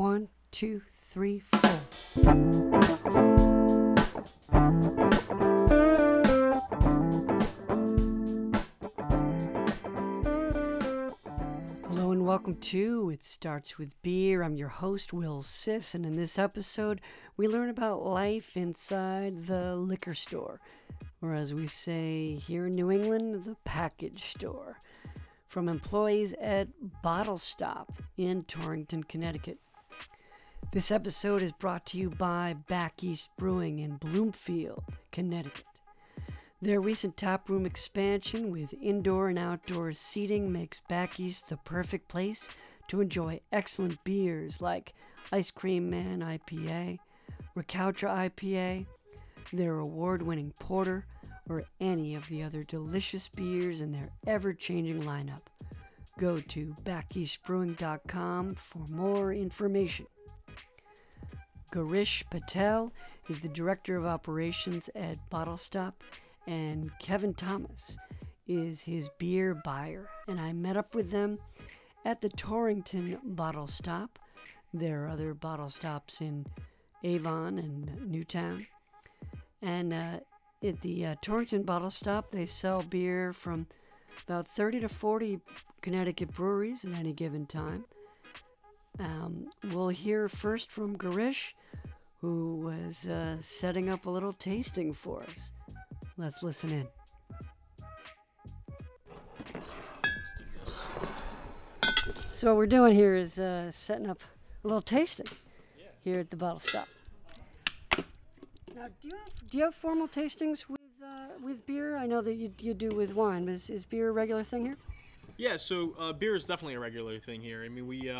One, two, three, four. Hello and welcome to It Starts With Beer. I'm your host, Will Siss, and in this episode, we learn about life inside the liquor store, or as we say here in New England, the package store, from employees at Bottle Stop in Torrington, Connecticut. This episode is brought to you by Back East Brewing in Bloomfield, Connecticut. Their recent taproom expansion with indoor and outdoor seating makes Back East the perfect place to enjoy excellent beers like Ice Cream Man IPA, Raukaua IPA, their award-winning porter, or any of the other delicious beers in their ever-changing lineup. Go to backeastbrewing.com for more information. Garish Patel is the Director of Operations at Bottle Stop, and Kevin Thomas is his beer buyer, and I met up with them at the Torrington Bottle Stop. There are other bottle stops in Avon and Newtown, and at the Torrington Bottle Stop they sell beer from about 30 to 40 Connecticut breweries at any given time. We'll hear first from Garish, who was setting up a little tasting for us. Let's listen in. So what we're doing here is setting up a little tasting here at the Bottle Stop. Now, do you have formal tastings with beer? I know that you do with wine. Is beer a regular thing here? Yeah, so beer is definitely a regular thing here. I mean, we,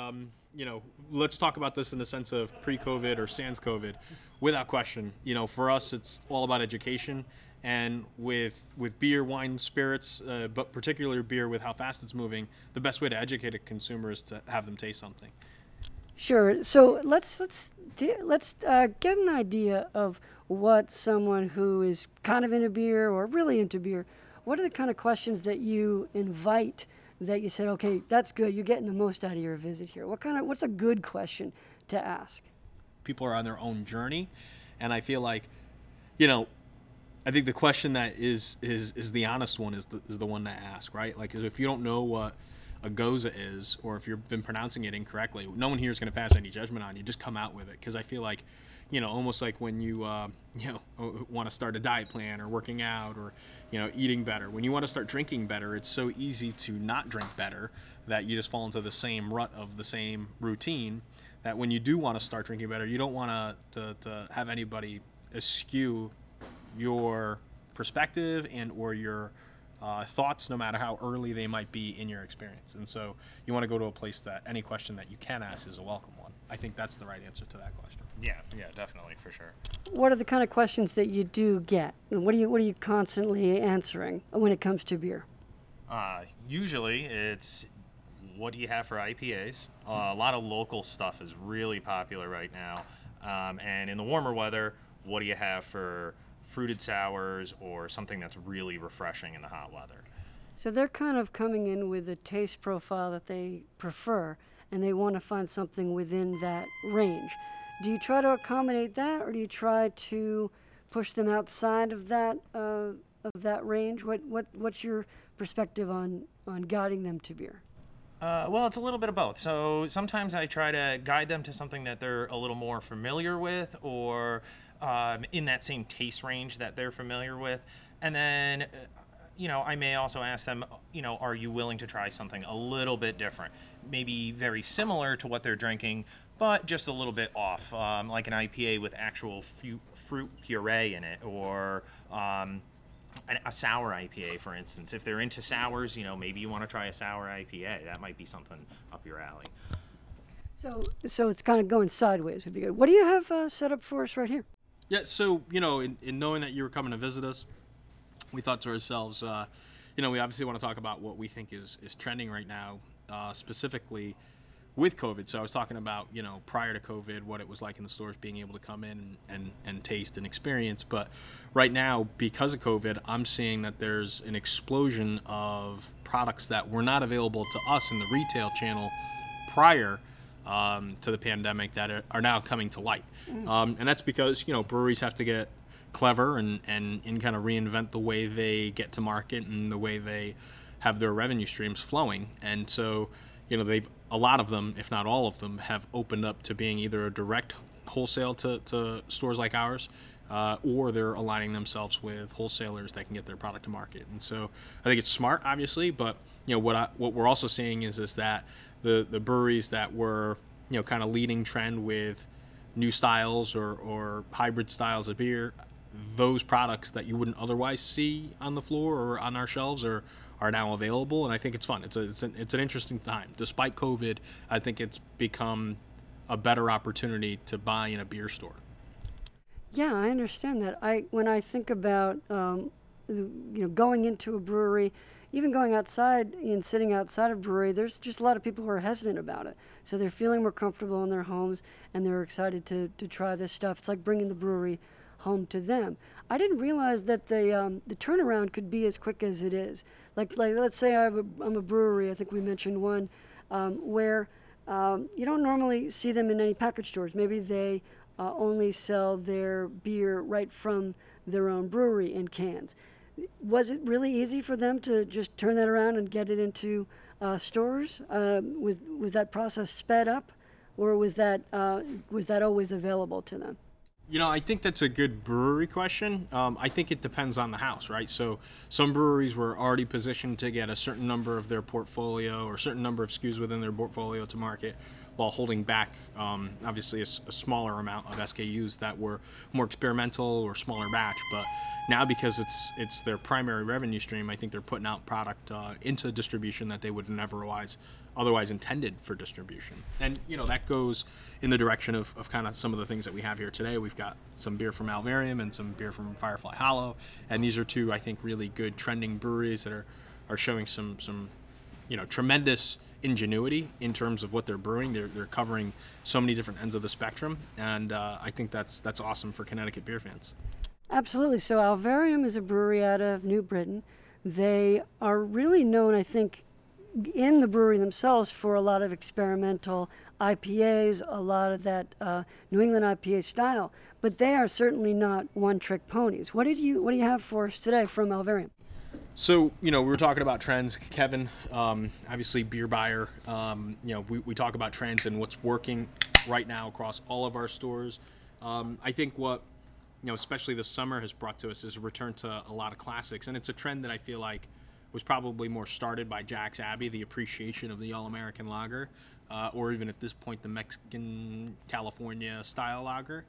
let's talk about this in the sense of pre-COVID or sans COVID, without question. You know, for us, it's all about education, and with beer, wine, spirits, but particularly beer with how fast it's moving, the best way to educate a consumer is to have them taste something. Sure. So let's get an idea of what someone who is kind of into beer or really into beer, what are the kind of questions that you invite that you said, okay, that's good, you're getting the most out of your visit here. What's a good question to ask? People are on their own journey, and I feel like, I think the question that is the honest one is the one to ask, right? Like, if you don't know what a goza is, or if you've been pronouncing it incorrectly, no one here is going to pass any judgment on you. Just come out with it, because I feel like, almost like when you, want to start a diet plan or working out or, eating better. When you want to start drinking better, it's so easy to not drink better that you just fall into the same rut of the same routine, that when you do want to start drinking better, you don't want to have anybody eschew your perspective and or your thoughts, no matter how early they might be in your experience. And so you want to go to a place that any question that you can ask is a welcome one. I think that's the right answer to that question. Yeah, definitely, for sure. What are the kind of questions that you do get? What are you constantly answering when it comes to beer? Usually it's, what do you have for IPAs? A lot of local stuff is really popular right now. And in the warmer weather, what do you have for fruited sours or something that's really refreshing in the hot weather? So they're kind of coming in with a taste profile that they prefer, and they want to find something within that range. Do you try to accommodate that, or do you try to push them outside of that range? What's your perspective on guiding them to beer? Well, it's a little bit of both. So sometimes I try to guide them to something that they're a little more familiar with, or in that same taste range that they're familiar with. And then, I may also ask them, are you willing to try something a little bit different? Maybe very similar to what they're drinking, but just a little bit off, like an IPA with actual fruit puree in it, or a sour IPA, for instance. If they're into sours, maybe you want to try a sour IPA. That might be something up your alley. So it's kind of going sideways would be good. What do you have set up for us right here? Yeah, so, in knowing that you were coming to visit us, we thought to ourselves, we obviously want to talk about what we think is trending right now, specifically with COVID. So I was talking about, prior to COVID, what it was like in the stores, being able to come in and taste and experience. But right now, because of COVID, I'm seeing that there's an explosion of products that were not available to us in the retail channel prior to the pandemic that are now coming to light. And that's because, you know, breweries have to get clever and kind of reinvent the way they get to market and the way they have their revenue streams flowing. And so, you know, they've, a lot of them, if not all of them, have opened up to being either a direct wholesale to stores like ours, or they're aligning themselves with wholesalers that can get their product to market. And so I think it's smart, obviously, but, you know, what we're also seeing is that the breweries that were, you know, kind of leading trend with new styles or hybrid styles of beer, those products that you wouldn't otherwise see on the floor or on our shelves are now available. And I think it's fun. It's an interesting time. Despite COVID, I think it's become a better opportunity to buy in a beer store. Yeah, I understand that. When I think about going into a brewery, even going outside and sitting outside a brewery, there's just a lot of people who are hesitant about it. So they're feeling more comfortable in their homes, and they're excited to try this stuff. It's like bringing the brewery home to them. I didn't realize that the turnaround could be as quick as it is. Like let's say I'm a brewery. I think we mentioned one where you don't normally see them in any package stores. Maybe they only sell their beer right from their own brewery in cans. Was it really easy for them to just turn that around and get it into stores? Was that process sped up, or was that always available to them? You know, I think that's a good brewery question. I think it depends on the house, right? So some breweries were already positioned to get a certain number of their portfolio or a certain number of SKUs within their portfolio to market, while holding back, obviously, a smaller amount of SKUs that were more experimental or smaller batch. But now, because it's their primary revenue stream, I think they're putting out product into distribution that they would never otherwise intended for distribution. And, you know, that goes in the direction of kind of some of the things that we have here today. We've got some beer from Alvarium and some beer from Firefly Hollow. And these are two, I think, really good trending breweries that are showing some, you know, tremendous ingenuity in terms of what they're brewing. They're covering so many different ends of the spectrum, and I think that's awesome for Connecticut beer fans. Absolutely. So Alvarium is a brewery out of New Britain. They are really known, I think, in the brewery themselves for a lot of experimental IPAs, a lot of that New England IPA style, but they are certainly not one-trick ponies. What do you have for us today from Alvarium? So, you know, we were talking about trends. Kevin, obviously beer buyer, you know, we talk about trends and what's working right now across all of our stores. I think what, you know, especially this summer has brought to us is a return to a lot of classics. And it's a trend that I feel like was probably more started by Jack's Abbey, the appreciation of the all-American lager, or even at this point, the Mexican California style lager.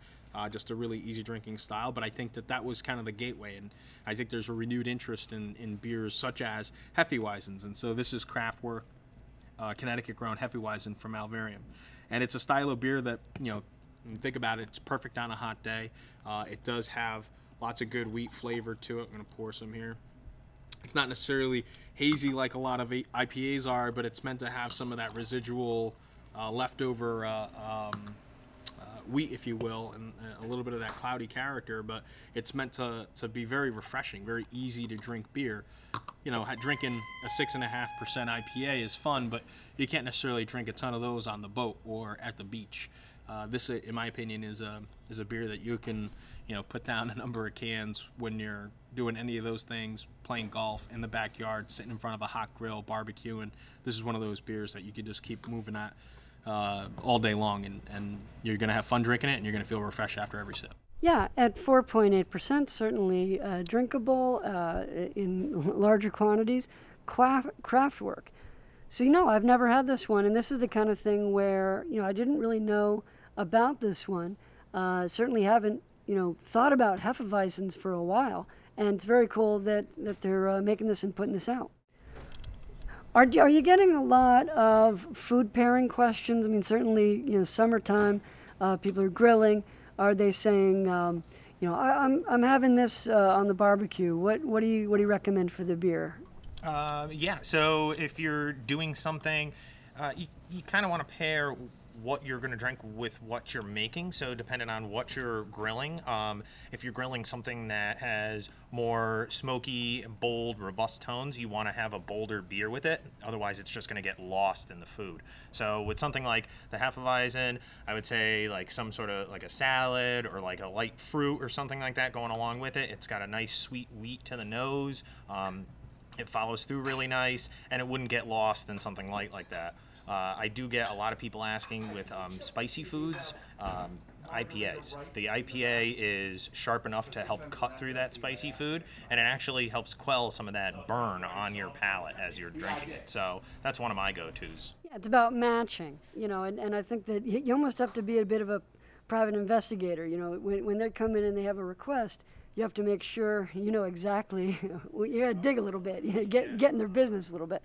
Just a really easy drinking style, but I think that was kind of the gateway, and I think there's a renewed interest in beers such as Hefeweizens, and so this is Kraftwerk, Connecticut-grown Hefeweizen from Alvarium, and it's a style of beer that, you know, when you think about it, it's perfect on a hot day. It does have lots of good wheat flavor to it. I'm going to pour some here. It's not necessarily hazy like a lot of IPAs are, but it's meant to have some of that residual leftover wheat, if you will, and a little bit of that cloudy character, but it's meant to be very refreshing, very easy to drink beer. You know, drinking a 6.5% IPA is fun, but you can't necessarily drink a ton of those on the boat or at the beach. This, in my opinion, is a beer that you can, you know, put down a number of cans when you're doing any of those things, playing golf in the backyard, sitting in front of a hot grill, barbecuing. This is one of those beers that you can just keep moving at all day long, and you're going to have fun drinking it, and you're going to feel refreshed after every sip. Yeah, at 4.8%, certainly drinkable in larger quantities. Kraftwerk. So, you know, I've never had this one, and this is the kind of thing where, you know, I didn't really know about this one. Certainly haven't, you know, thought about Hefeweizens for a while, and it's very cool that they're making this and putting this out. Are you getting a lot of food pairing questions? I mean, certainly, you know, summertime, people are grilling. Are they saying, you know, I'm having this on the barbecue. What do you recommend for the beer? So if you're doing something, you kind of want to pair what you're going to drink with what you're making. So depending on what you're grilling, if you're grilling something that has more smoky, bold, robust tones, you want to have a bolder beer with it. Otherwise, it's just going to get lost in the food. So with something like the Hefeweizen, I would say like some sort of like a salad or like a light fruit or something like that going along with it. It's got a nice sweet wheat to the nose. It follows through really nice, and it wouldn't get lost in something light like that. I do get a lot of people asking with spicy foods, IPAs. The IPA is sharp enough to help cut through that spicy food, and it actually helps quell some of that burn on your palate as you're drinking it. So that's one of my go-tos. Yeah, it's about matching, you know, and I think that you almost have to be a bit of a private investigator. You know, when they come in and they have a request, you have to make sure you know exactly. You gotta dig a little bit, you know, get in their business a little bit.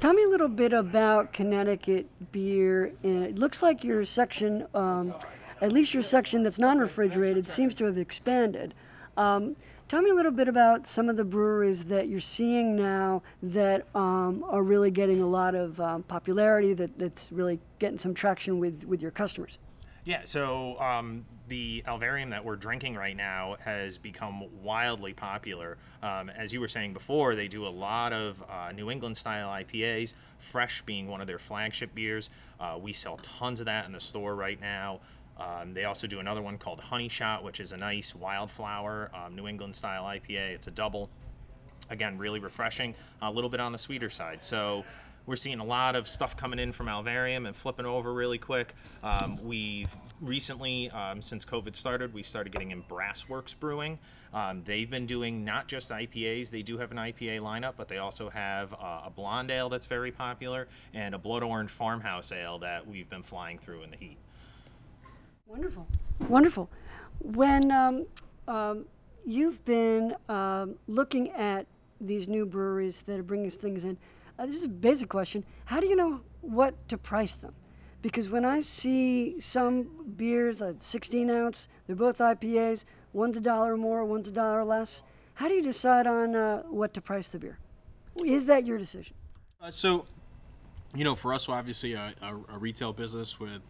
Tell me a little bit about Connecticut beer. It looks like your section, at least your section that's non-refrigerated, seems to have expanded. Tell me a little bit about some of the breweries that you're seeing now that are really getting a lot of popularity, that's really getting some traction with your customers. Yeah, so the Alvarium that we're drinking right now has become wildly popular. As you were saying before, they do a lot of New England-style IPAs, Fresh being one of their flagship beers. We sell tons of that in the store right now. They also do another one called Honey Shot, which is a nice wildflower New England-style IPA. It's a double. Again, really refreshing, a little bit on the sweeter side. So we're seeing a lot of stuff coming in from Alvarium and flipping over really quick. We've recently, since COVID started, we started getting in Brassworks Brewing. They've been doing not just IPAs. They do have an IPA lineup, but they also have a blonde ale that's very popular and a blood orange farmhouse ale that we've been flying through in the heat. Wonderful. Wonderful. When you've been looking at these new breweries that are bringing things in, this is a basic question. How do you know what to price them? Because when I see some beers at 16 ounce, they're both IPAs, one's $1 more, one's $1 less. How do you decide on what to price the beer? Is that your decision? So, you know, for us, we're obviously a retail business with,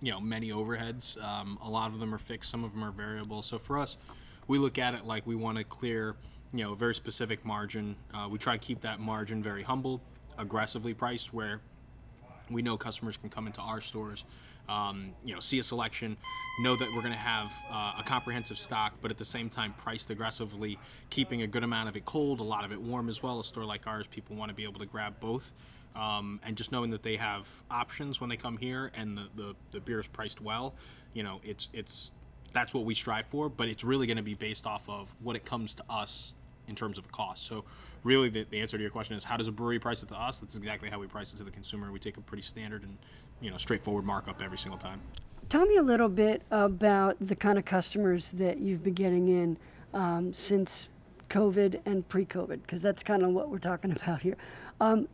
you know, many overheads. A lot of them are fixed. Some of them are variable. So for us, we look at it like we want to clear, you know, a very specific margin. We try to keep that margin very humble, aggressively priced, where we know customers can come into our stores, you know, see a selection, know that we're going to have a comprehensive stock, but at the same time priced aggressively, keeping a good amount of it cold, a lot of it warm as well. A store like ours, people want to be able to grab both, and just knowing that they have options when they come here, and the beer is priced well. You know, it's that's what we strive for, but it's really going to be based off of what it comes to us in terms of cost. So really the answer to your question is, how does a brewery price it to us? That's exactly how we price it to the consumer. We take a pretty standard and, you know, straightforward markup every single time. Tell me a little bit about the kind of customers that you've been getting in since COVID and pre-COVID, because that's kind of what we're talking about here. Are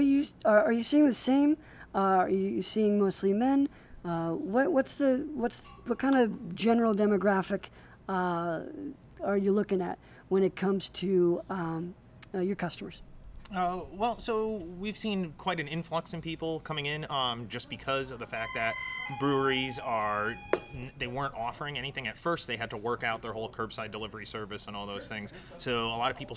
you seeing the same? Are you seeing mostly men? What kind of general demographic are you looking at when it comes to your customers? Well, so we've seen quite an influx in people coming in, just because of the fact that breweries they weren't offering anything at first. They had to work out their whole curbside delivery service and all those things. So a lot of people,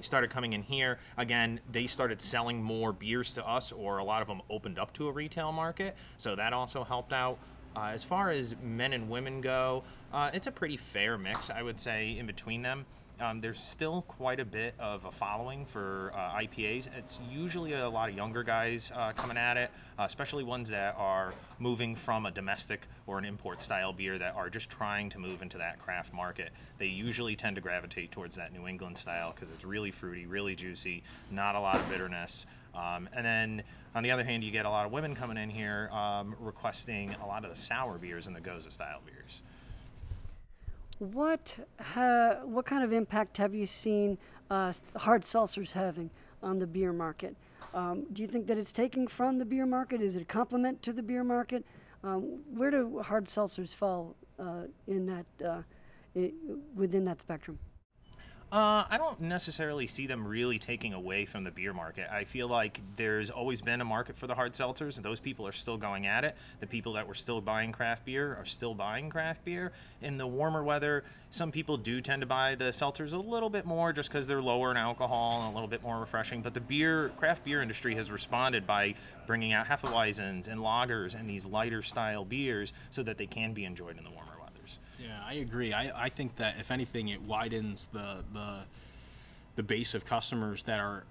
started coming in here. Again, they started selling more beers to us, or a lot of them opened up to a retail market. So that also helped out. As far as men and women go, it's a pretty fair mix, I would say, in between them. There's still quite a bit of a following for IPAs. It's usually a lot of younger guys coming at it, especially ones that are moving from a domestic or an import style beer that are just trying to move into that craft market. They usually tend to gravitate towards that New England style because it's really fruity, really juicy, not a lot of bitterness. And then on the other hand, you get a lot of women coming in here requesting a lot of the sour beers and the Goza style beers. What kind of impact have you seen hard seltzers having on the beer market? Do you think that it's taking from the beer market? Is it a complement to the beer market? Where do hard seltzers fall within that spectrum? I don't necessarily see them really taking away from the beer market. I feel like there's always been a market for the hard seltzers, and those people are still going at it. The people that were still buying craft beer are still buying craft beer. In the warmer weather, some people do tend to buy the seltzers a little bit more just because they're lower in alcohol and a little bit more refreshing. But the craft beer industry has responded by bringing out Hefeweizens and lagers and these lighter style beers so that they can be enjoyed in the warmer weather. Yeah, I agree. I think that, if anything, it widens the base of customers that are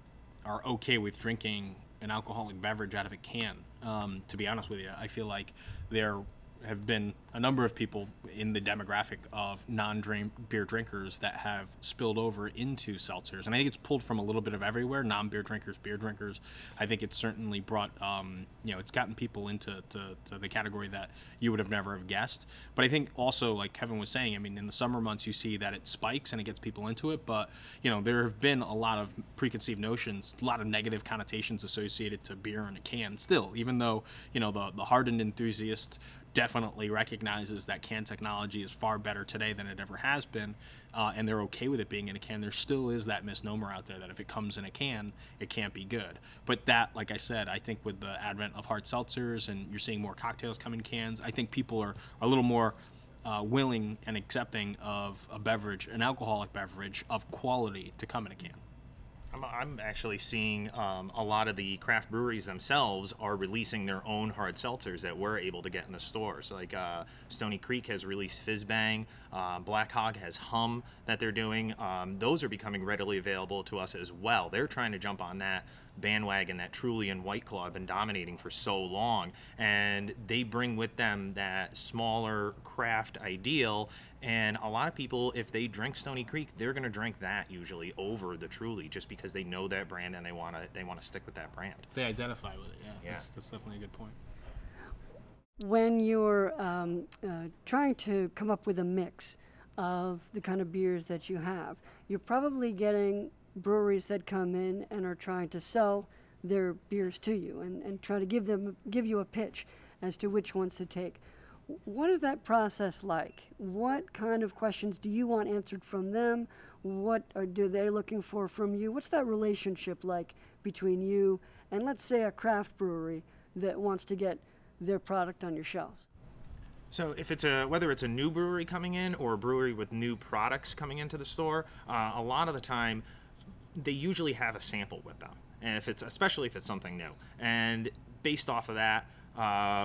okay with drinking an alcoholic beverage out of a can. To be honest with you, I feel like there have been a number of people in the demographic of non-beer drinkers that have spilled over into seltzers. And I think it's pulled from a little bit of everywhere, non-beer drinkers, beer drinkers. I think it's certainly brought, it's gotten people into the category that you would have never have guessed. But I think also, like Kevin was saying, I mean, in the summer months, you see that it spikes and it gets people into it. But, there have been a lot of preconceived notions, a lot of negative connotations associated to beer in a can still, even though, the hardened enthusiast definitely recognizes that can technology is far better today than it ever has been, and they're okay with it being in a can. There still is that misnomer out there that if it comes in a can, it can't be good. But that, like I said, I think with the advent of hard seltzers and you're seeing more cocktails come in cans, I think people are a little more willing and accepting of a beverage, an alcoholic beverage of quality, to come in a can. I'm actually seeing a lot of the craft breweries themselves are releasing their own hard seltzers that we're able to get in the stores. Like Stony Creek has released Fizzbang, Black Hog has Hum that they're doing. Those are becoming readily available to us as well. They're trying to jump on that bandwagon that Truly and White Claw have been dominating for so long, and they bring with them that smaller craft ideal. And a lot of people, if they drink Stony Creek, they're going to drink that usually over the Truly, just because they know that brand and they want to stick with that brand. They identify with it. Yeah. That's definitely a good point. When you're trying to come up with a mix of the kind of beers that you have, you're probably getting breweries that come in and are trying to sell their beers to you and try to give you a pitch as to which ones to take. What is that process like? What kind of questions do you want answered from them? What do they looking for from you? What's that relationship like between you and, let's say, a craft brewery that wants to get their product on your shelves? So if whether it's a new brewery coming in or a brewery with new products coming into the store, a lot of the time they usually have a sample with them, and especially if it's something new. And based off of that,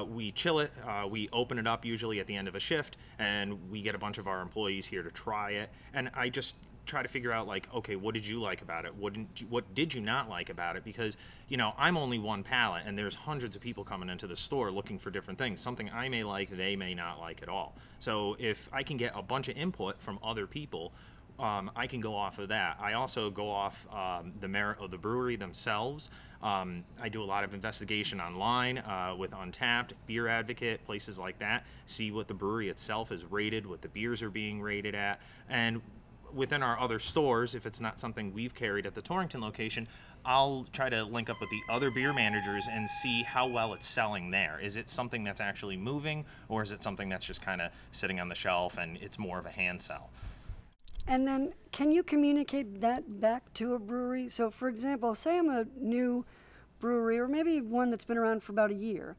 we chill it, we open it up usually at the end of a shift, and we get a bunch of our employees here to try it. And I just try to figure out, like, okay, what did you like about it? What did you not like about it? Because, I'm only one palate, and there's hundreds of people coming into the store looking for different things. Something I may like, they may not like at all. So if I can get a bunch of input from other people, I can go off of that. I also go off the merit of the brewery themselves. I do a lot of investigation online with Untappd, Beer Advocate, places like that. See what the brewery itself is rated, what the beers are being rated at. And within our other stores, if it's not something we've carried at the Torrington location, I'll try to link up with the other beer managers and see how well it's selling there. Is it something that's actually moving, or is it something that's just kind of sitting on the shelf and it's more of a hand sell? And then can you communicate that back to a brewery? So, for example, say I'm a new brewery, or maybe one that's been around for about a year,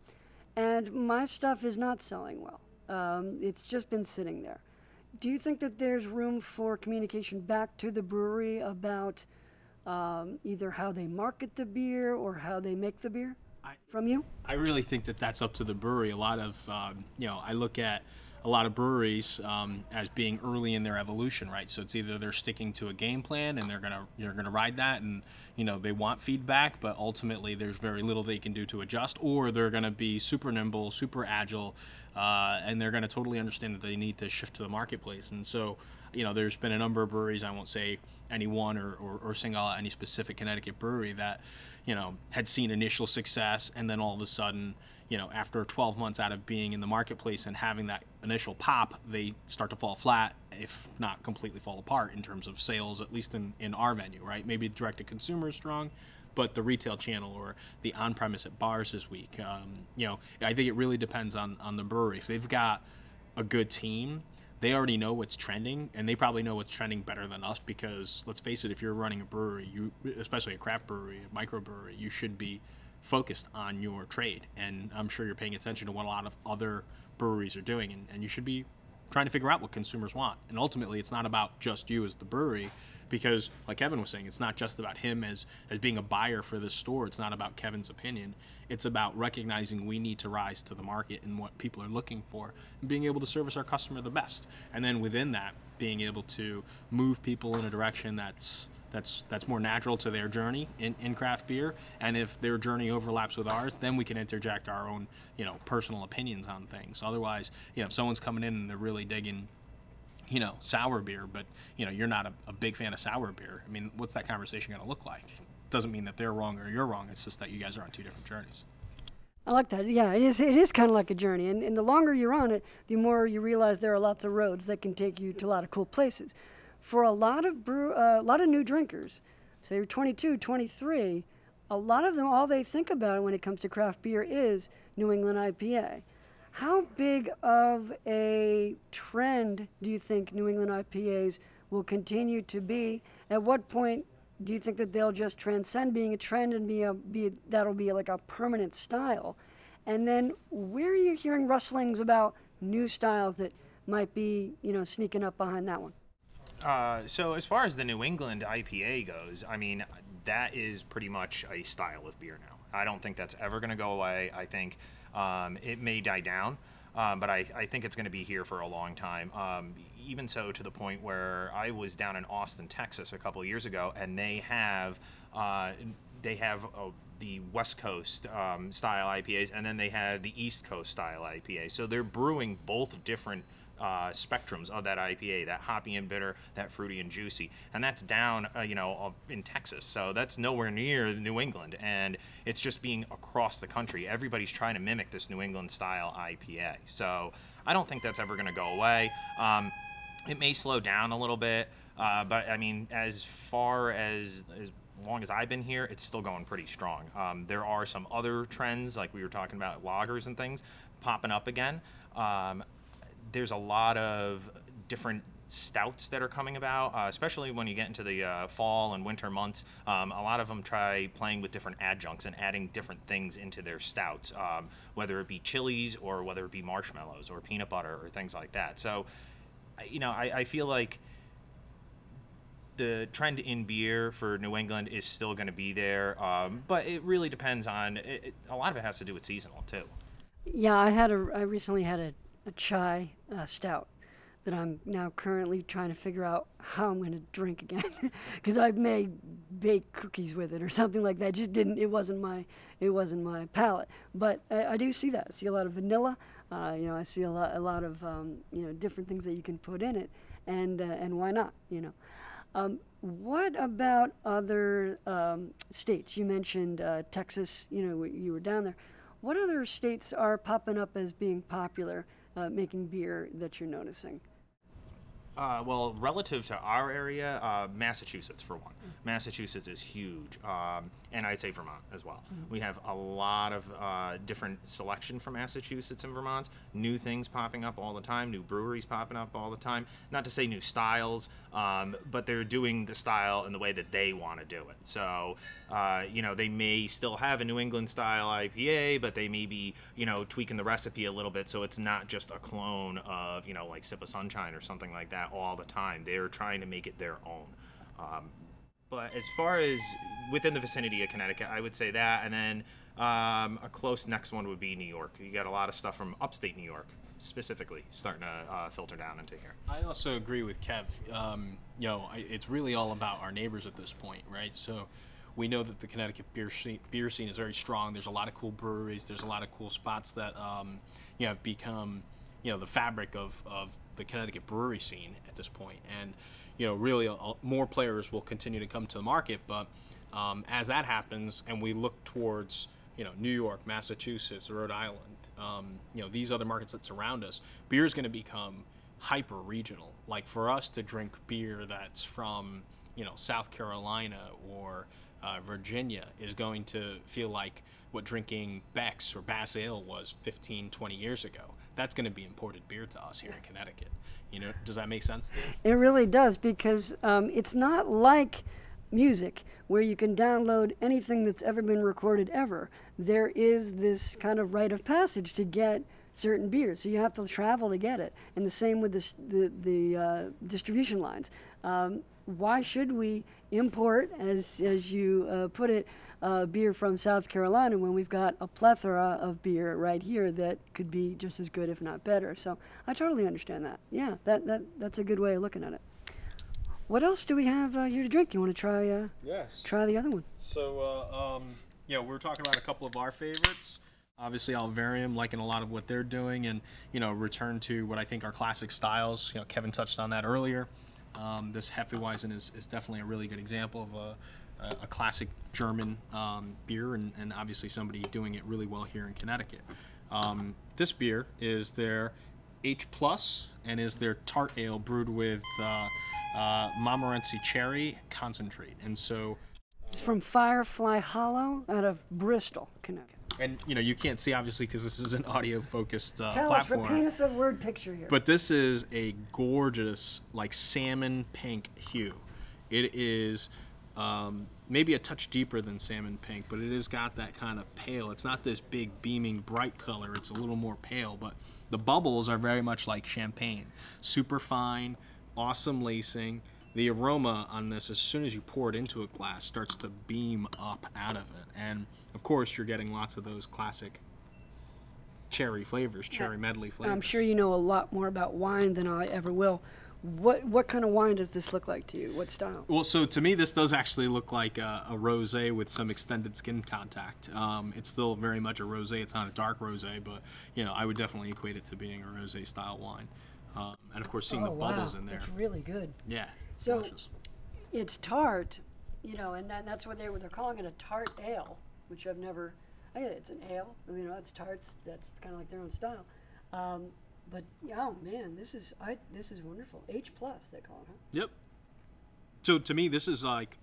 and my stuff is not selling well. It's just been sitting there. Do you think that there's room for communication back to the brewery about either how they market the beer or how they make the beer from you? I really think that that's up to the brewery. A lot of, I look at a lot of breweries as being early in their evolution, right? So it's either they're sticking to a game plan and you're gonna ride that, and they want feedback, but ultimately there's very little they can do to adjust, or they're gonna be super nimble, super agile, and they're gonna totally understand that they need to shift to the marketplace. And so, there's been a number of breweries, I won't say any one or single out any specific Connecticut brewery that, had seen initial success, and then all of a sudden, after 12 months out of being in the marketplace and having that initial pop, they start to fall flat, if not completely fall apart in terms of sales, at least in our venue, right? Maybe direct-to-consumer is strong, but the retail channel or the on-premise at bars is weak. I think it really depends on the brewery. If they've got a good team, they already know what's trending, and they probably know what's trending better than us, because let's face it, if you're running a brewery, you, especially a craft brewery, a microbrewery, you should be focused on your trade. And I'm sure you're paying attention to what a lot of other breweries are doing, and you should be trying to figure out what consumers want. And ultimately, it's not about just you as the brewery, because like Kevin was saying, it's not just about him as being a buyer for this store. It's not about Kevin's opinion. It's about recognizing we need to rise to the market and what people are looking for, and being able to service our customer the best. And then within that, being able to move people in a direction that's more natural to their journey in craft beer. And if their journey overlaps with ours, then we can interject our own, you know, personal opinions on things. Otherwise, you know, if someone's coming in and they're really digging, you know, sour beer, but, you know, you're not a big fan of sour beer, I mean, what's that conversation going to look like? Doesn't mean that they're wrong or you're wrong. It's just that you guys are on two different journeys. I like that. Yeah, it is kind of like a journey. And the longer you're on it, the more you realize there are lots of roads that can take you to a lot of cool places. For a lot of new drinkers, say you're 22, 23, a lot of them, all they think about when it comes to craft beer is New England IPA. How big of a trend do you think New England IPAs will continue to be? At what point do you think that they'll just transcend being a trend and that'll be like a permanent style? And then where are you hearing rustlings about new styles that might be, you know, sneaking up behind that one? So as far as the New England IPA goes, I mean, that is pretty much a style of beer now. I don't think that's ever going to go away. I think it may die down, but I think it's going to be here for a long time. Even so, to the point where I was down in Austin, Texas a couple of years ago, and they have the West Coast style IPAs, and then they had the East Coast style IPA. So they're brewing both different spectrums of that IPA, that hoppy and bitter, that fruity and juicy, and that's down in Texas, so that's nowhere near New England, and it's just being across the country. Everybody's trying to mimic this New England style IPA, so I don't think that's ever going to go away. It may slow down a little bit, but I mean, as far as long as I've been here, it's still going pretty strong. There are some other trends, like we were talking about lagers and things, popping up again. There's a lot of different stouts that are coming about, especially when you get into the fall and winter months. A lot of them try playing with different adjuncts and adding different things into their stouts, whether it be chilies or whether it be marshmallows or peanut butter or things like that. So, you know, I feel like the trend in beer for New England is still going to be there, but it really depends on it. A lot of it has to do with seasonal too. Yeah, I recently had a chai stout that I'm now currently trying to figure out how I'm going to drink again, because I may bake cookies with it or something like that. It wasn't my palate. But I do see that. I see a lot of vanilla. I see a lot of different things that you can put in it, and why not? What about other states? You mentioned Texas. You were down there. What other states are popping up as being popular? Making beer that you're noticing? Well, relative to our area, Massachusetts for one. Mm-hmm. Massachusetts is huge, and I'd say Vermont as well. Mm-hmm. We have a lot of different selection from Massachusetts and Vermont. New things popping up all the time, new breweries popping up all the time. Not to say new styles, but they're doing the style in the way that they want to do it. So, they may still have a New England style IPA, but they may be, tweaking the recipe a little bit, so it's not just a clone of, like Sip of Sunshine or something like that all the time. They're trying to make it their own. But as far as within the vicinity of Connecticut, I would say that, and then a close next one would be New York. You got a lot of stuff from upstate New York specifically starting to filter down into here. I also agree with Kev. It's really all about our neighbors at this point, right? So we know that the Connecticut beer scene is very strong. There's a lot of cool breweries. There's a lot of cool spots that have become the fabric of the Connecticut brewery scene at this point. And really more players will continue to come to the market, but as that happens and we look towards New York, Massachusetts, Rhode Island, these other markets that surround us, beer is going to become hyper regional. Like for us to drink beer that's from South Carolina or Virginia is going to feel like what drinking Beck's or Bass Ale was 15, 20 years ago. That's going to be imported beer to us here in Connecticut. You know, does that make sense to you? It really does, because it's not like music where you can download anything that's ever been recorded ever. There is this kind of rite of passage to get certain beers, so you have to travel to get it. And the same with the distribution lines. Why should we import, as you put it, beer from South Carolina when we've got a plethora of beer right here that could be just as good, if not better? So I totally understand that. Yeah, that's a good way of looking at it. What else do we have here to drink? You want to try? Yes. Try the other one. So yeah, we were talking about a couple of our favorites. Obviously, Alvarium, liking a lot of what they're doing, and you know, return to what I think are classic styles. You know, Kevin touched on that earlier. This Hefeweizen is definitely a really good example of a classic German beer, and obviously somebody doing it really well here in Connecticut. This beer is their H+, and is their tart ale brewed with Montmorency Cherry concentrate. And so it's from Firefly Hollow out of Bristol, Connecticut. And, you know, you can't see, obviously, because this is an audio-focused platform. Tell us, repeat us a word picture here. But this is a gorgeous, like, salmon pink hue. It is maybe a touch deeper than salmon pink, but it has got that kind of pale. It's not this big, beaming, bright color. It's a little more pale. But the bubbles are very much like champagne. Super fine, awesome lacing. The aroma on this, as soon as you pour it into a glass, starts to beam up out of it. And, of course, you're getting lots of those classic cherry flavors, cherry medley flavors. I'm sure you know a lot more about wine than I ever will. What kind of wine does this look like to you? What style? Well, so to me, this does actually look like a rosé with some extended skin contact. It's still very much a rosé. It's not a dark rosé, but, you know, I would definitely equate it to being a rosé-style wine. And, of course, seeing the bubbles in there. It's really good. Yeah. So delicious. It's tart, you know, and that's what they're calling it, a tart ale, which I've never, it's an ale, I mean, you know, it's tarts, that's kind of like their own style. But, oh, man, this is wonderful. H+, they call it, huh? Yep. So, to me, this is like,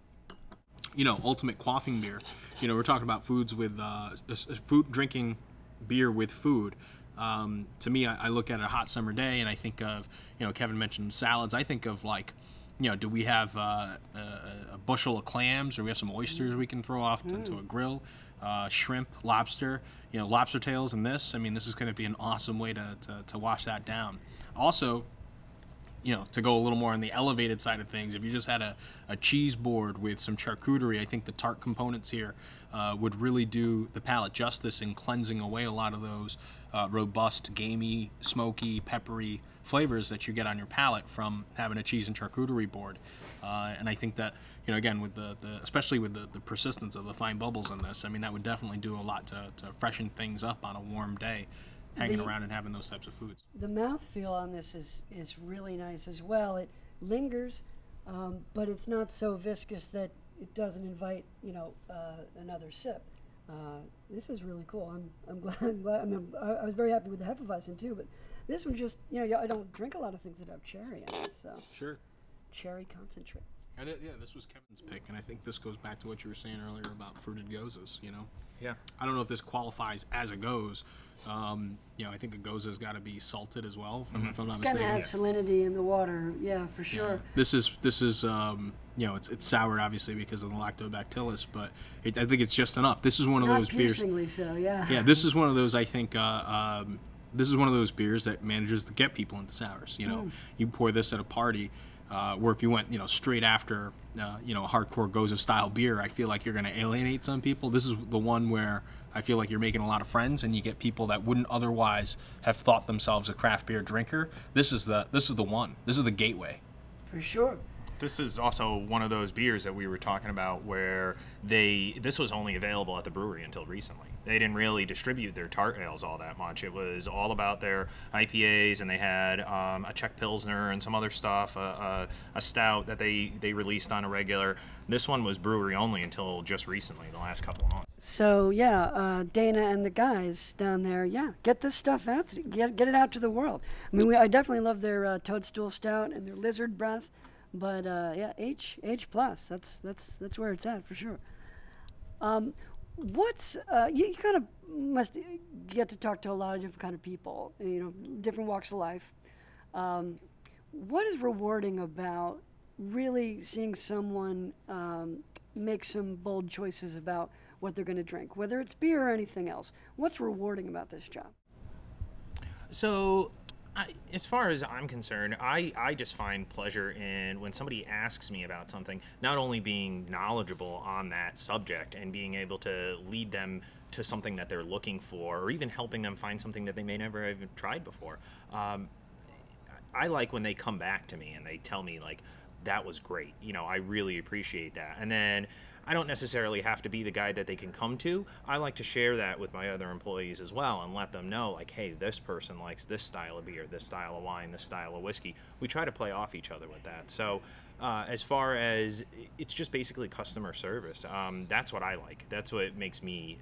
you know, ultimate quaffing beer. You know, we're talking about foods with, food, drinking beer with food. To me, I look at a hot summer day, and I think of, you know, Kevin mentioned salads. I think of, like, you know, do we have a bushel of clams, or we have some oysters we can throw off into a grill, shrimp, lobster, you know, lobster tails and this. I mean, this is going to be an awesome way to wash that down. Also, you know, to go a little more on the elevated side of things, if you just had a cheese board with some charcuterie, I think the tart components here would really do the palate justice in cleansing away a lot of those robust, gamey, smoky, peppery flavors that you get on your palate from having a cheese and charcuterie board. And I think that, you know, again, with especially with the persistence of the fine bubbles in this, I mean, that would definitely do a lot to freshen things up on a warm day, hanging around and having those types of foods. The mouthfeel on this is really nice as well. It lingers, but it's not so viscous that it doesn't invite, you know, another sip. This is really cool. I'm glad. I mean, I was very happy with the Hefeweizen too, but this one just, you know, I don't drink a lot of things that have cherry in it, so. Sure. Cherry concentrate. And this was Kevin's pick, and I think this goes back to what you were saying earlier about fruited gozas, you know? Yeah. I don't know if this qualifies as a goze. You know, I think a goza's got to be salted as well, if I'm not mistaken. It's going to add salinity in the water, yeah, for sure. Yeah. This is you know, it's soured, obviously, because of the lactobacillus, but I think it's just enough. This is one of those beers. Not piercingly so, yeah. Yeah, this is one of those, I think, this is one of those beers that manages to get people into sours, you know? Mm. You pour this at a party, where if you went, you know, straight after, you know, a hardcore goza-style beer, I feel like you're going to alienate some people. This is the one where I feel like you're making a lot of friends, and you get people that wouldn't otherwise have thought themselves a craft beer drinker. This is the one. This is the gateway. For sure. This is also one of those beers that we were talking about where this was only available at the brewery until recently. They didn't really distribute their tart ales all that much. It was all about their IPAs, and they had a Czech Pilsner and some other stuff, a stout that they released on a regular. This one was brewery only until just recently, the last couple of months. So, yeah, Dana and the guys down there, yeah, get this stuff out, get it out to the world. I mean, I definitely love their Toadstool Stout and their Lizard Breath. But yeah, H+, that's where it's at for sure. What's you kind of must get to talk to a lot of different kind of people, different walks of life. What is rewarding about really seeing someone make some bold choices about what they're going to drink, whether it's beer or anything else? What's rewarding about this job? So, as far as I'm concerned, I just find pleasure in when somebody asks me about something, not only being knowledgeable on that subject and being able to lead them to something that they're looking for, or even helping them find something that they may never have even tried before. I like when they come back to me and they tell me, like, that was great. I really appreciate that. And then I don't necessarily have to be the guy that they can come to. I like to share that with my other employees as well and let them know, like, hey, this person likes this style of beer, this style of wine, this style of whiskey. We try to play off each other with that. So as far as, it's just basically customer service. That's what I like. That's what makes me,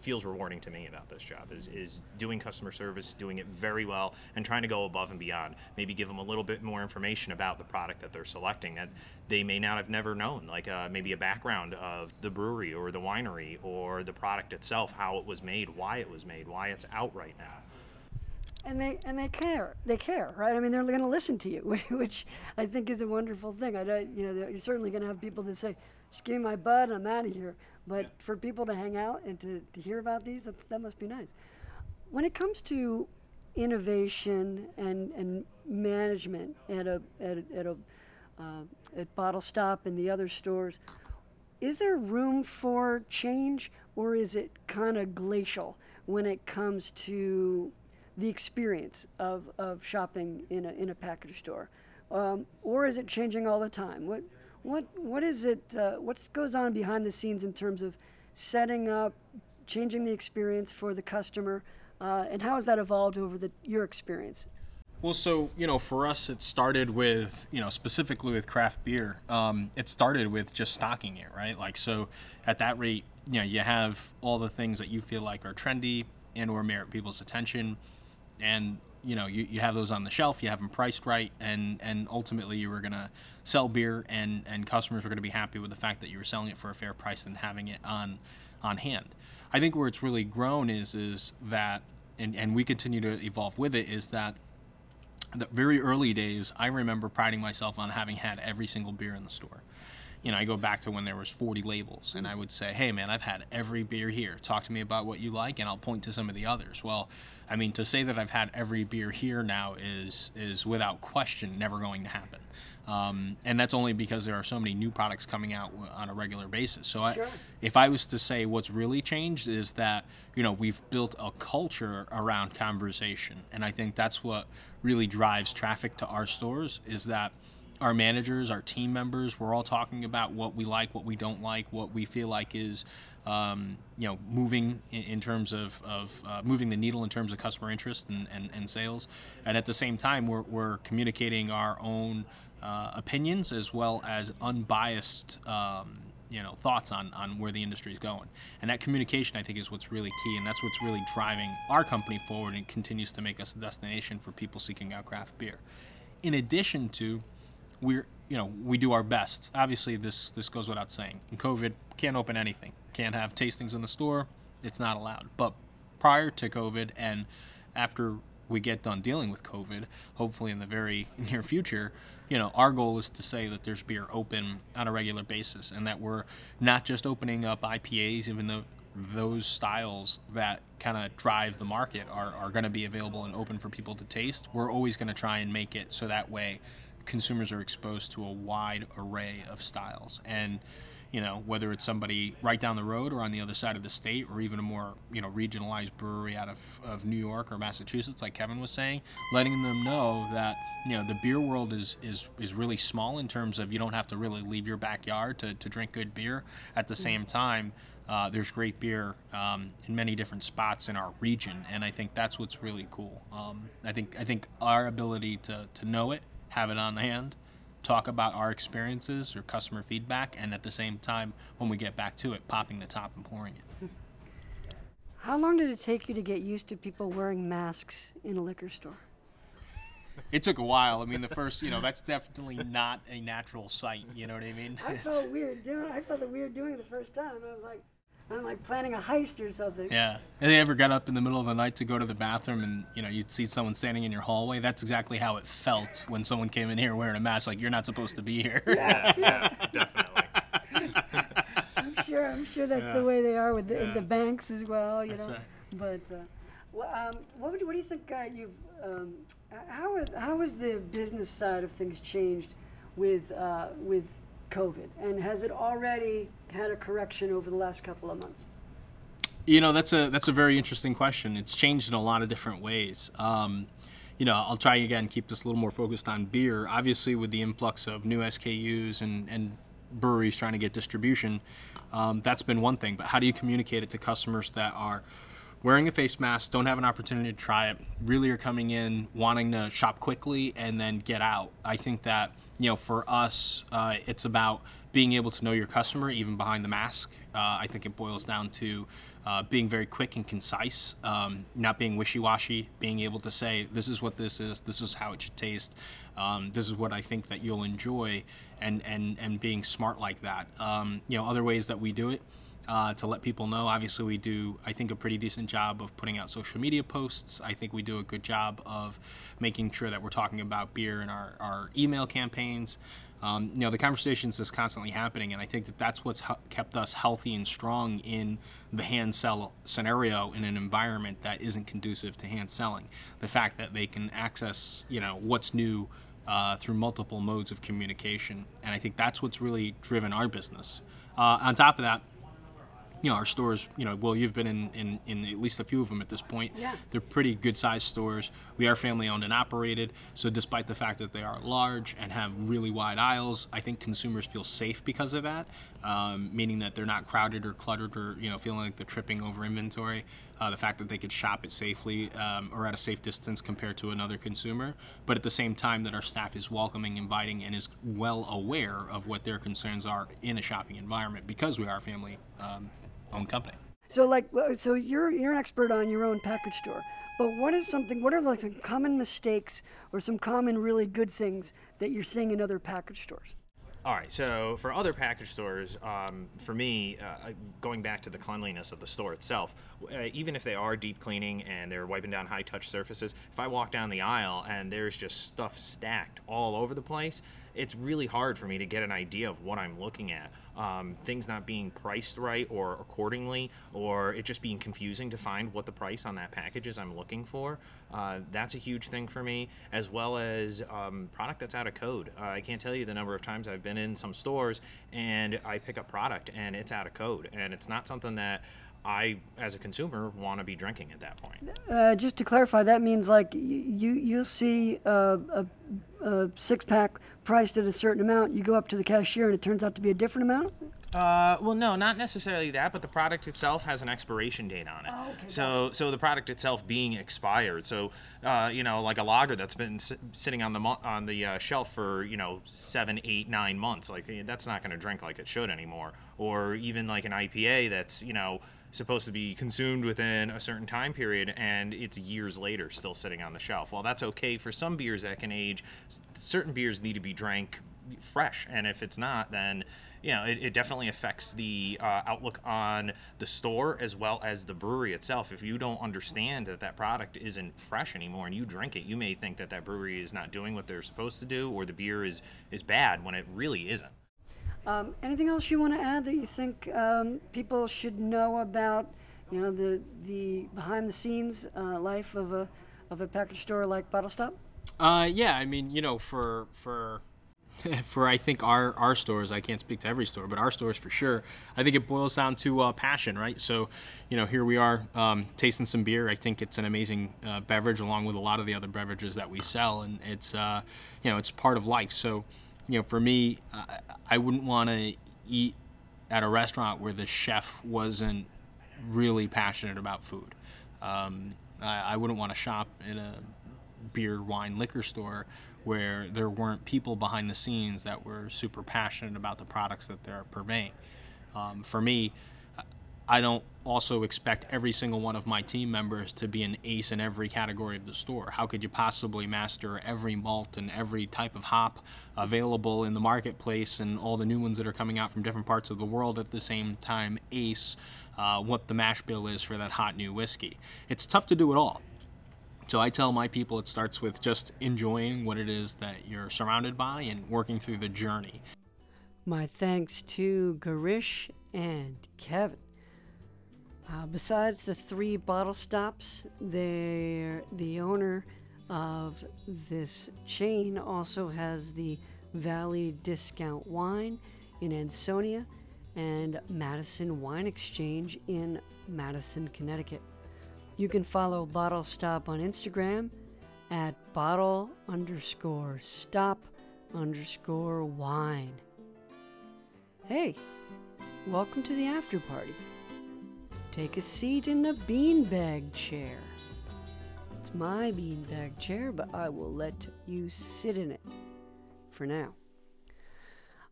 feels rewarding to me about this job, is doing customer service, doing it very well, and trying to go above and beyond. Maybe give them a little bit more information about the product that they're selecting that they may not have never known, like maybe a background of the brewery or the winery or the product itself, how it was made, why it was made, why it's out right now. And they care. They care, right? I mean, they're going to listen to you, which I think is a wonderful thing. You're certainly going to have people that say, "Just give me my bud, I'm out of here." But yeah, for people to hang out and to hear about these, that must be nice. When it comes to innovation and management at Bottle Stop and the other stores, is there room for change, or is it kind of glacial when it comes to the experience of shopping in a package store, or is it changing all the time? What is it? What goes on behind the scenes in terms of setting up, changing the experience for the customer, and how has that evolved over your experience? Well, so, for us, it started with, specifically with craft beer, it started with just stocking it, right? Like, so at that rate, you have all the things that you feel like are trendy and or merit people's attention. And you have those on the shelf, you have them priced right, and ultimately you were gonna sell beer, and customers were gonna be happy with the fact that you were selling it for a fair price and having it on hand. I think where it's really grown is that, and we continue to evolve with it, is that the very early days, I remember priding myself on having had every single beer in the store. I go back to when there was 40 labels, and I would say, hey, man, I've had every beer here. Talk to me about what you like, and I'll point to some of the others. Well, I mean, to say that I've had every beer here now is without question never going to happen. And that's only because there are so many new products coming out on a regular basis. So sure. If I was to say what's really changed is that, we've built a culture around conversation. And I think that's what really drives traffic to our stores, is that our managers, our team members, we're all talking about what we like, what we don't like, what we feel like is, moving in terms of moving the needle in terms of customer interest and sales. And at the same time, we're communicating our own opinions as well as unbiased, thoughts on where the industry is going. And that communication, I think, is what's really key, and that's what's really driving our company forward and continues to make us a destination for people seeking out craft beer. In addition to, we do our best. Obviously, this goes without saying. In COVID, can't open anything. Can't have tastings in the store. It's not allowed. But prior to COVID and after we get done dealing with COVID, hopefully in the very near future, our goal is to say that there's beer open on a regular basis, and that we're not just opening up IPAs, even though those styles that kind of drive the market are going to be available and open for people to taste. We're always going to try and make it so that way consumers are exposed to a wide array of styles. And whether it's somebody right down the road or on the other side of the state, or even a more regionalized brewery out of New York or Massachusetts, like Kevin was saying, letting them know that the beer world is really small, in terms of you don't have to really leave your backyard to drink good beer. At the same time, there's great beer in many different spots in our region, and I think that's what's really cool. I think our ability to know it, have it on hand, talk about our experiences or customer feedback, and at the same time, when we get back to it, popping the top and pouring it. How long did it take you to get used to people wearing masks in a liquor store? It took a while. I mean, the first, that's definitely not a natural sight. You know what I mean? I felt weird doing it the first time. I was like, I'm like planning a heist or something. Yeah. If they ever got up in the middle of the night to go to the bathroom and, you know, you'd see someone standing in your hallway, that's exactly how it felt when someone came in here wearing a mask, like, you're not supposed to be here. Yeah, yeah, definitely. I'm sure that's the way they are with the banks as well, you know. Right. But what do you think how has the business side of things changed with COVID, and has it already had a correction over the last couple of months? You know, that's a very interesting question. It's changed in a lot of different ways. You know, I'll try again keep this a little more focused on beer. Obviously, with the influx of new SKUs and breweries trying to get distribution, that's been one thing. But how do you communicate it to customers that are wearing a face mask, don't have an opportunity to try it, really are coming in wanting to shop quickly and then get out? I think that, you know, for us, it's about being able to know your customer even behind the mask. I think it boils down to being very quick and concise, not being wishy-washy, being able to say, this is what this is how it should taste, this is what I think that you'll enjoy, and being smart like that. You know, other ways that we do it, to let people know. Obviously, we do, I think, a pretty decent job of putting out social media posts. I think we do a good job of making sure that we're talking about beer in our email campaigns. You know, the conversations is constantly happening, and I think that that's what's kept us healthy and strong in the hand sell scenario in an environment that isn't conducive to hand selling. The fact that they can access, you know, what's new through multiple modes of communication, and I think that's what's really driven our business. On top of that, you know, our stores, you know, well, you've been in at least a few of them at this point. Yeah. They're pretty good-sized stores. We are family-owned and operated, so despite the fact that they are large and have really wide aisles, I think consumers feel safe because of that, meaning that they're not crowded or cluttered or, you know, feeling like they're tripping over inventory. The fact that they could shop it safely or at a safe distance compared to another consumer, but at the same time that our staff is welcoming, inviting, and is well aware of what their concerns are in a shopping environment because we are a family own company. So you're an expert on your own package store, but what are like some common mistakes or some common really good things that you're seeing in other package stores? All right, so for other package stores, for me, going back to the cleanliness of the store itself, even if they are deep cleaning and they're wiping down high-touch surfaces, if I walk down the aisle and there's just stuff stacked all over the place, it's really hard for me to get an idea of what I'm looking at. Things not being priced right or accordingly, or it just being confusing to find what the price on that package is I'm looking for. That's a huge thing for me, as well as product that's out of code. I can't tell you the number of times I've been in some stores and I pick up product and it's out of code, and it's not something that I, as a consumer, want to be drinking at that point. Just to clarify, that means like you'll see a six-pack priced at a certain amount. You go up to the cashier and it turns out to be a different amount? Well, no, not necessarily that, but the product itself has an expiration date on it. Oh, okay. So the product itself being expired. So, you know, like a lager that's been sitting on the shelf for, you know, 7, 8, 9 months, like that's not going to drink like it should anymore. Or even like an IPA that's, you know, supposed to be consumed within a certain time period, and it's years later still sitting on the shelf. Well, that's okay for some beers that can age. Certain beers need to be drank fresh, and if it's not, then, you know, it definitely affects the outlook on the store as well as the brewery itself. If you don't understand that product isn't fresh anymore and you drink it, you may think that brewery is not doing what they're supposed to do, or the beer is bad when it really isn't. Anything else you want to add that you think people should know about, you know, the behind-the-scenes life of a package store like Bottle Stop? Yeah, I mean, you know, for I think our stores, I can't speak to every store, but our stores for sure, I think it boils down to passion, right? So, you know, here we are tasting some beer. I think it's an amazing beverage along with a lot of the other beverages that we sell, and it's, you know, it's part of life. So, you know, for me, I wouldn't want to eat at a restaurant where the chef wasn't really passionate about food. I wouldn't want to shop in a beer, wine, liquor store where there weren't people behind the scenes that were super passionate about the products that they're purveying. For me, I don't also expect every single one of my team members to be an ace in every category of the store. How could you possibly master every malt and every type of hop available in the marketplace and all the new ones that are coming out from different parts of the world at the same time ace what the mash bill is for that hot new whiskey? It's tough to do it all. So I tell my people it starts with just enjoying what it is that you're surrounded by and working through the journey. My thanks to Garish and Kevin. Besides the 3 bottle stops, the owner of this chain also has the Valley Discount Wine in Ansonia and Madison Wine Exchange in Madison, Connecticut. You can follow Bottle Stop on Instagram at bottle_stop_wine. Hey, welcome to the after party. Take a seat in the beanbag chair. It's my beanbag chair, but I will let you sit in it for now.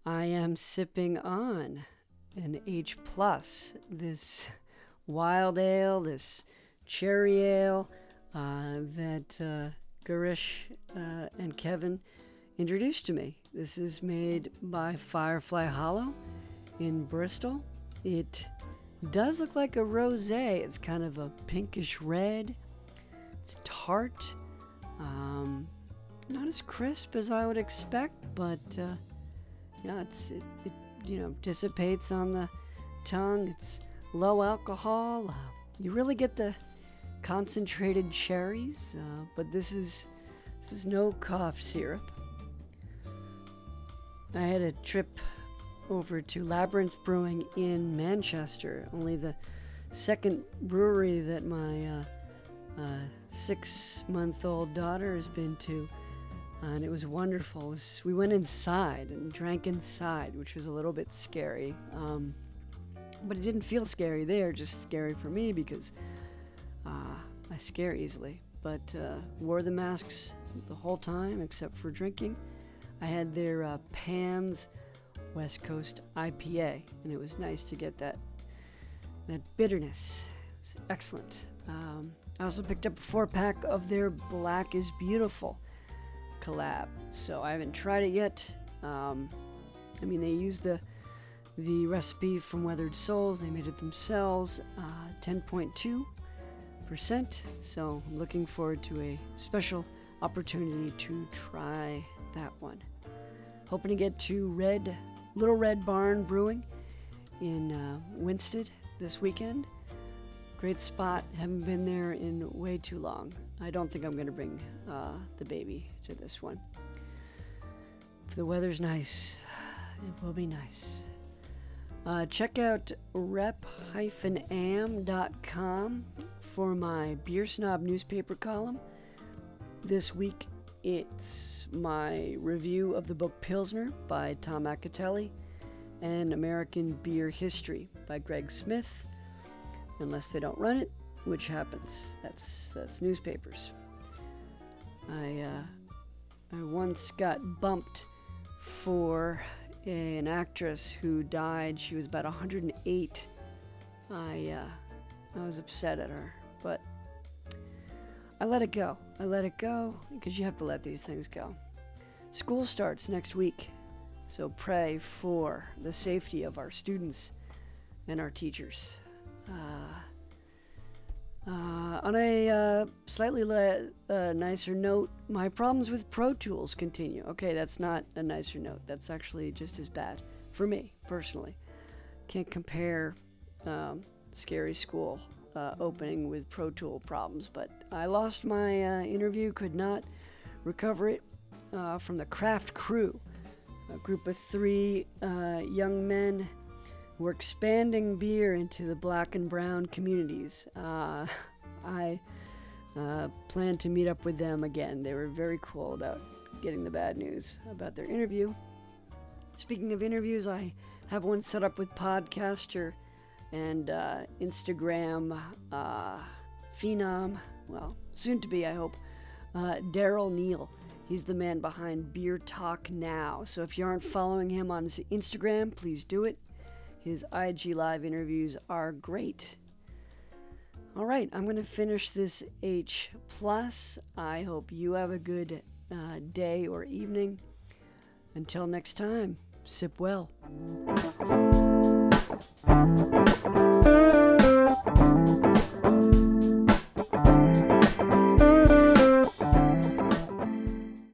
I am sipping on an H+, this wild ale, this cherry ale that Garish and Kevin introduced to me. This is made by Firefly Hollow in Bristol. It does look like a rosé. It's kind of a pinkish red. It's tart. Not as crisp as I would expect, but yeah, it you know, dissipates on the tongue. It's low alcohol. You really get the concentrated cherries, but this is no cough syrup. I had a trip over to Labyrinth Brewing in Manchester, only the second brewery that my 6-month-old daughter has been to, and it was wonderful. We went inside and drank inside, which was a little bit scary, but it didn't feel scary there, just scary for me because I scare easily, but wore the masks the whole time except for drinking. I had their Pans West Coast IPA, and it was nice to get that bitterness. It was excellent. I also picked up a 4-pack of their Black is Beautiful collab, so I haven't tried it yet. I mean, they used the recipe from Weathered Souls. They made it themselves, 10.2%, so I'm looking forward to a special opportunity to try that one. Hoping to get to Little Red Barn Brewing in Winsted this weekend. Great spot. Haven't been there in way too long. I don't think I'm going to bring the baby to this one. If the weather's nice, it will be nice. Check out rep-am.com for my Beer Snob newspaper column. This week it's my review of the book Pilsner by Tom Acatelli and American Beer History by Greg Smith, unless they don't run it, which happens. That's newspapers. I once got bumped for an actress who died. She was about 108. I was upset at her, but I let it go. I let it go because you have to let these things go. School starts next week, so pray for the safety of our students and our teachers. On a slightly nicer note, my problems with Pro Tools continue. Okay, that's not a nicer note. That's actually just as bad for me personally. Can't compare scary school opening with Pro Tool problems, but I lost my interview, could not recover it from the Craft Crew, a group of 3 young men who are expanding beer into the black and brown communities. I plan to meet up with them again. They were very cool about getting the bad news about their interview. Speaking of interviews, I have one set up with Podcaster and Instagram phenom, well, soon to be, I hope, Daryl Neal. He's the man behind Beer Talk Now. So if you aren't following him on Instagram, please do it. His IG Live interviews are great. All right, I'm going to finish this H+. I hope you have a good day or evening. Until next time, sip well.